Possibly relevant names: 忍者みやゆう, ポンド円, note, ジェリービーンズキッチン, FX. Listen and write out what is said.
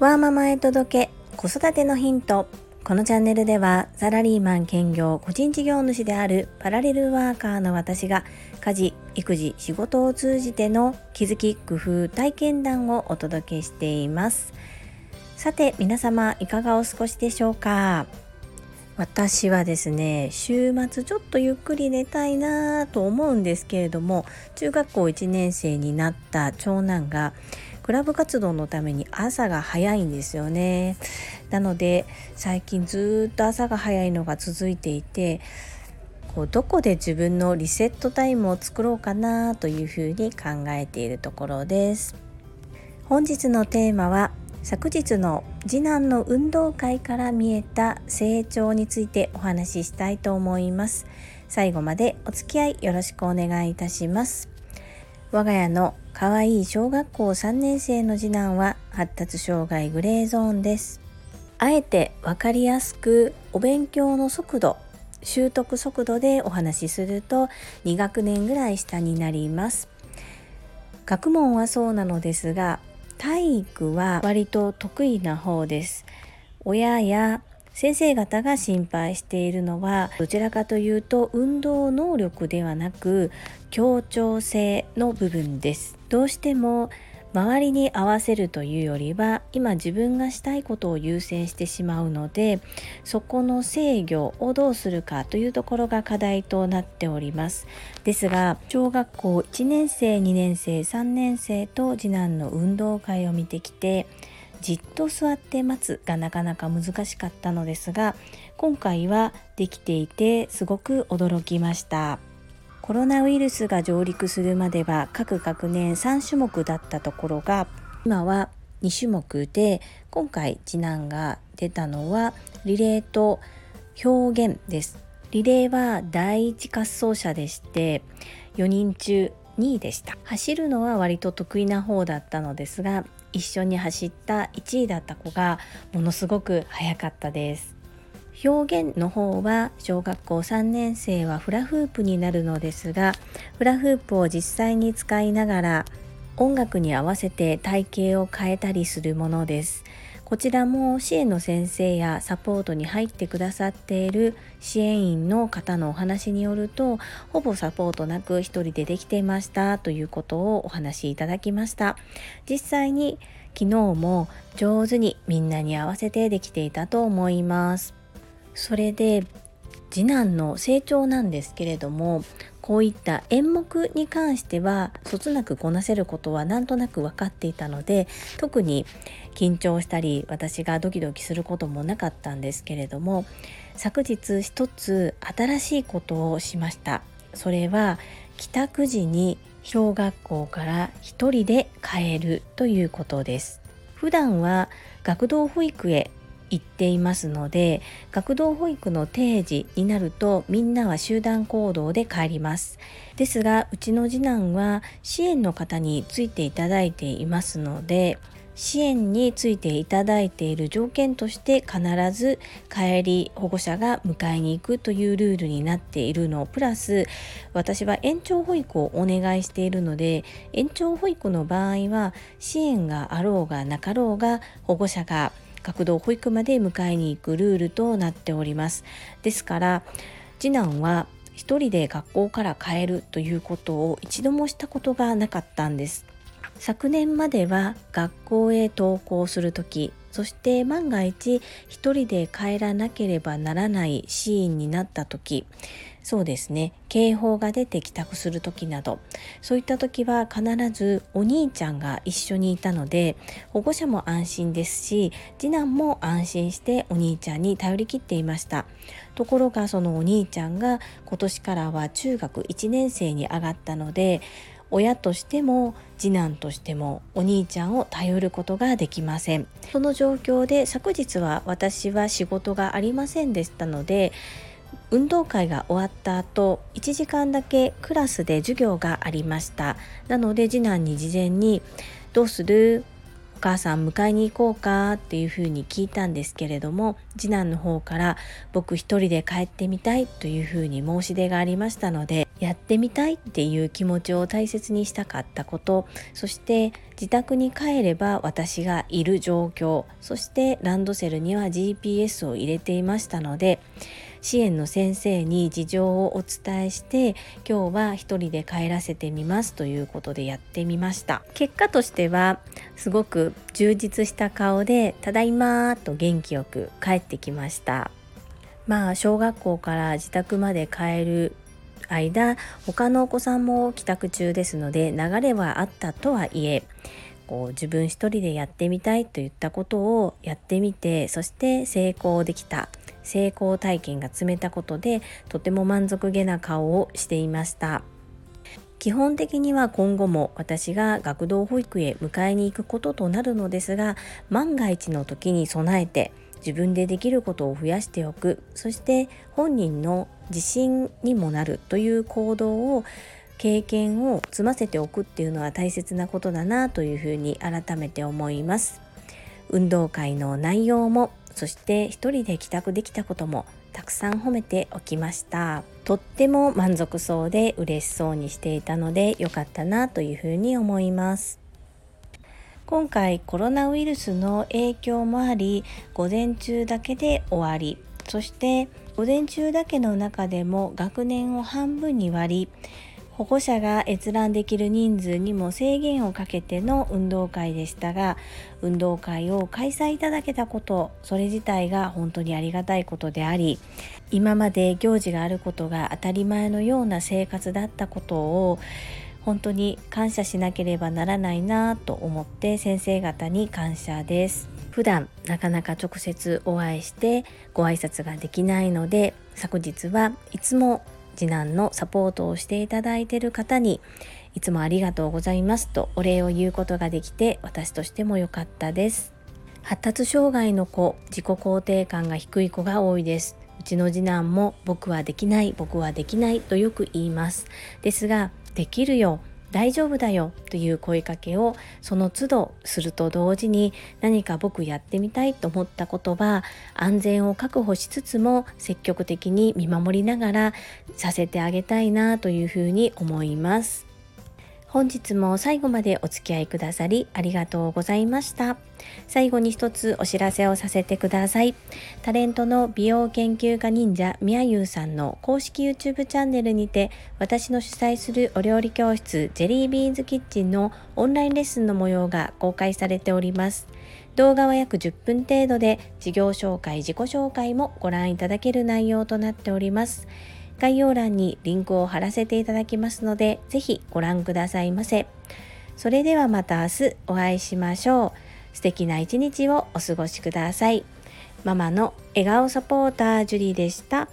ワーママへ届け、子育てのヒント。このチャンネルではサラリーマン兼業個人事業主であるパラレルワーカーの私が家事、育児、仕事を通じての気づき、工夫、体験談をお届けしています。さて皆様いかがお過ごしでしょうか。私はですね、週末ちょっとゆっくり寝たいなと思うんですけれども、中学校1年生になった長男がクラブ活動のために朝が早いんですよね。なので最近ずっと朝が早いのが続いていて、どこで自分のリセットタイムを作ろうかなというふうに考えているところです。本日のテーマは、昨日の次男の運動会から見えた成長についてお話ししたいと思います。最後までお付き合いよろしくお願いいたします。我が家のかわいい小学校3年生の次男は発達障害グレーゾーンです。あえて分かりやすくお勉強の速度、習得速度でお話しすると2学年ぐらい下になります。学問はそうなのですが、体育は割と得意な方です。親や先生方が心配しているのは、どちらかというと運動能力ではなく協調性の部分です。どうしても周りに合わせるというよりは、今自分がしたいことを優先してしまうので、そこの制御をどうするかというところが課題となっております。ですが、小学校1年生、2年生、3年生と次男の運動会を見てきて、じっと座って待つがなかなか難しかったのですが、今回はできていてすごく驚きました。コロナウイルスが上陸するまでは各学年3種目だったところが、今は2種目で、今回次男が出たのはリレーと表現です。リレーは第一滑走者でして、4人中2位でした。走るのは割と得意な方だったのですが、一緒に走った1位だった子がものすごく速かったです。表現の方は、小学校3年生はフラフープになるのですが、フラフープを実際に使いながら音楽に合わせて体型を変えたりするものです。こちらも支援の先生やサポートに入ってくださっている支援員の方のお話によると、ほぼサポートなく一人でできていましたということをお話しいただきました。実際に昨日も上手にみんなに合わせてできていたと思います。それで次男の成長なんですけれども、こういった演目に関してはそつなくこなせることはなんとなく分かっていたので、特に緊張したり私がドキドキすることもなかったんですけれども、昨日一つ新しいことをしました。それは帰宅時に小学校から一人で帰るということです。普段は学童保育へ行っていますので、学童保育の定時になるとみんなは集団行動で帰ります。ですが、うちの次男は支援の方についていただいていますので、支援についていただいている条件として、必ず帰り保護者が迎えに行くというルールになっているのプラス、私は延長保育をお願いしているので、延長保育の場合は支援があろうがなかろうが保護者が学童保育まで迎えに行くルールとなっております。ですから次男は一人で学校から帰るということを一度もしたことがなかったんです。昨年までは学校へ登校するとき、そして万が一一人で帰らなければならないシーンになったとき、そうですね、警報が出て帰宅するときなど、そういったときは必ずお兄ちゃんが一緒にいたので、保護者も安心ですし、次男も安心してお兄ちゃんに頼り切っていました。ところがそのお兄ちゃんが今年からは中学1年生に上がったので、親としても次男としてもお兄ちゃんを頼ることができません。その状況で昨日は私は仕事がありませんでしたので、運動会が終わった後1時間だけクラスで授業がありました。なので次男に事前にどうする？お母さん迎えに行こうかっていうふうに聞いたんですけれども、次男の方から僕一人で帰ってみたいというふうに申し出がありましたので、やってみたいっていう気持ちを大切にしたかったこと、そして自宅に帰れば私がいる状況、そしてランドセルには GPS を入れていましたので、支援の先生に事情をお伝えして、今日は一人で帰らせてみますということでやってみました。結果としてはすごく充実した顔で、ただいまと元気よく帰ってきました。小学校から自宅まで帰る間、他のお子さんも帰宅中ですので、流れはあったとはいえ、こう自分一人でやってみたいといったことをやってみて、そして成功できた、成功体験が積めたことで、とても満足げな顔をしていました。基本的には今後も私が学童保育へ迎えに行くこととなるのですが、万が一の時に備えて自分でできることを増やしておく、そして本人の自信にもなるという行動を、経験を積ませておくっていうのは大切なことだなというふうに改めて思います。運動会の内容も、そして一人で帰宅できたこともたくさん褒めておきました。とっても満足そうで嬉しそうにしていたので、良かったなというふうに思います。今回コロナウイルスの影響もあり、午前中だけで終わり、そして午前中だけの中でも学年を半分に割り、保護者が閲覧できる人数にも制限をかけての運動会でしたが、運動会を開催いただけたこと、それ自体が本当にありがたいことであり、今まで行事があることが当たり前のような生活だったことを本当に感謝しなければならないなと思って、先生方に感謝です。普段なかなか直接お会いしてご挨拶ができないので、昨日はいつも次男のサポートをしていただいている方に、いつもありがとうございますとお礼を言うことができて、私としても良かったです。発達障害の子、自己肯定感が低い子が多いです。うちの次男も僕はできない、僕はできないとよく言います。ですが、できるよ、大丈夫だよという声かけをその都度すると同時に、何か僕やってみたいと思ったことは安全を確保しつつも積極的に見守りながらさせてあげたいなというふうに思います。本日も最後までお付き合いくださりありがとうございました。最後に一つお知らせをさせてください。タレントの美容研究家忍者みやゆうさんの公式 YouTube チャンネルにて、私の主催するお料理教室ジェリービーンズキッチンのオンラインレッスンの模様が公開されております。動画は約10分程度で、事業紹介、自己紹介もご覧いただける内容となっております。概要欄にリンクを貼らせていただきますので、ぜひご覧くださいませ。それではまた明日お会いしましょう。素敵な一日をお過ごしください。ママの笑顔サポータージュリーでした。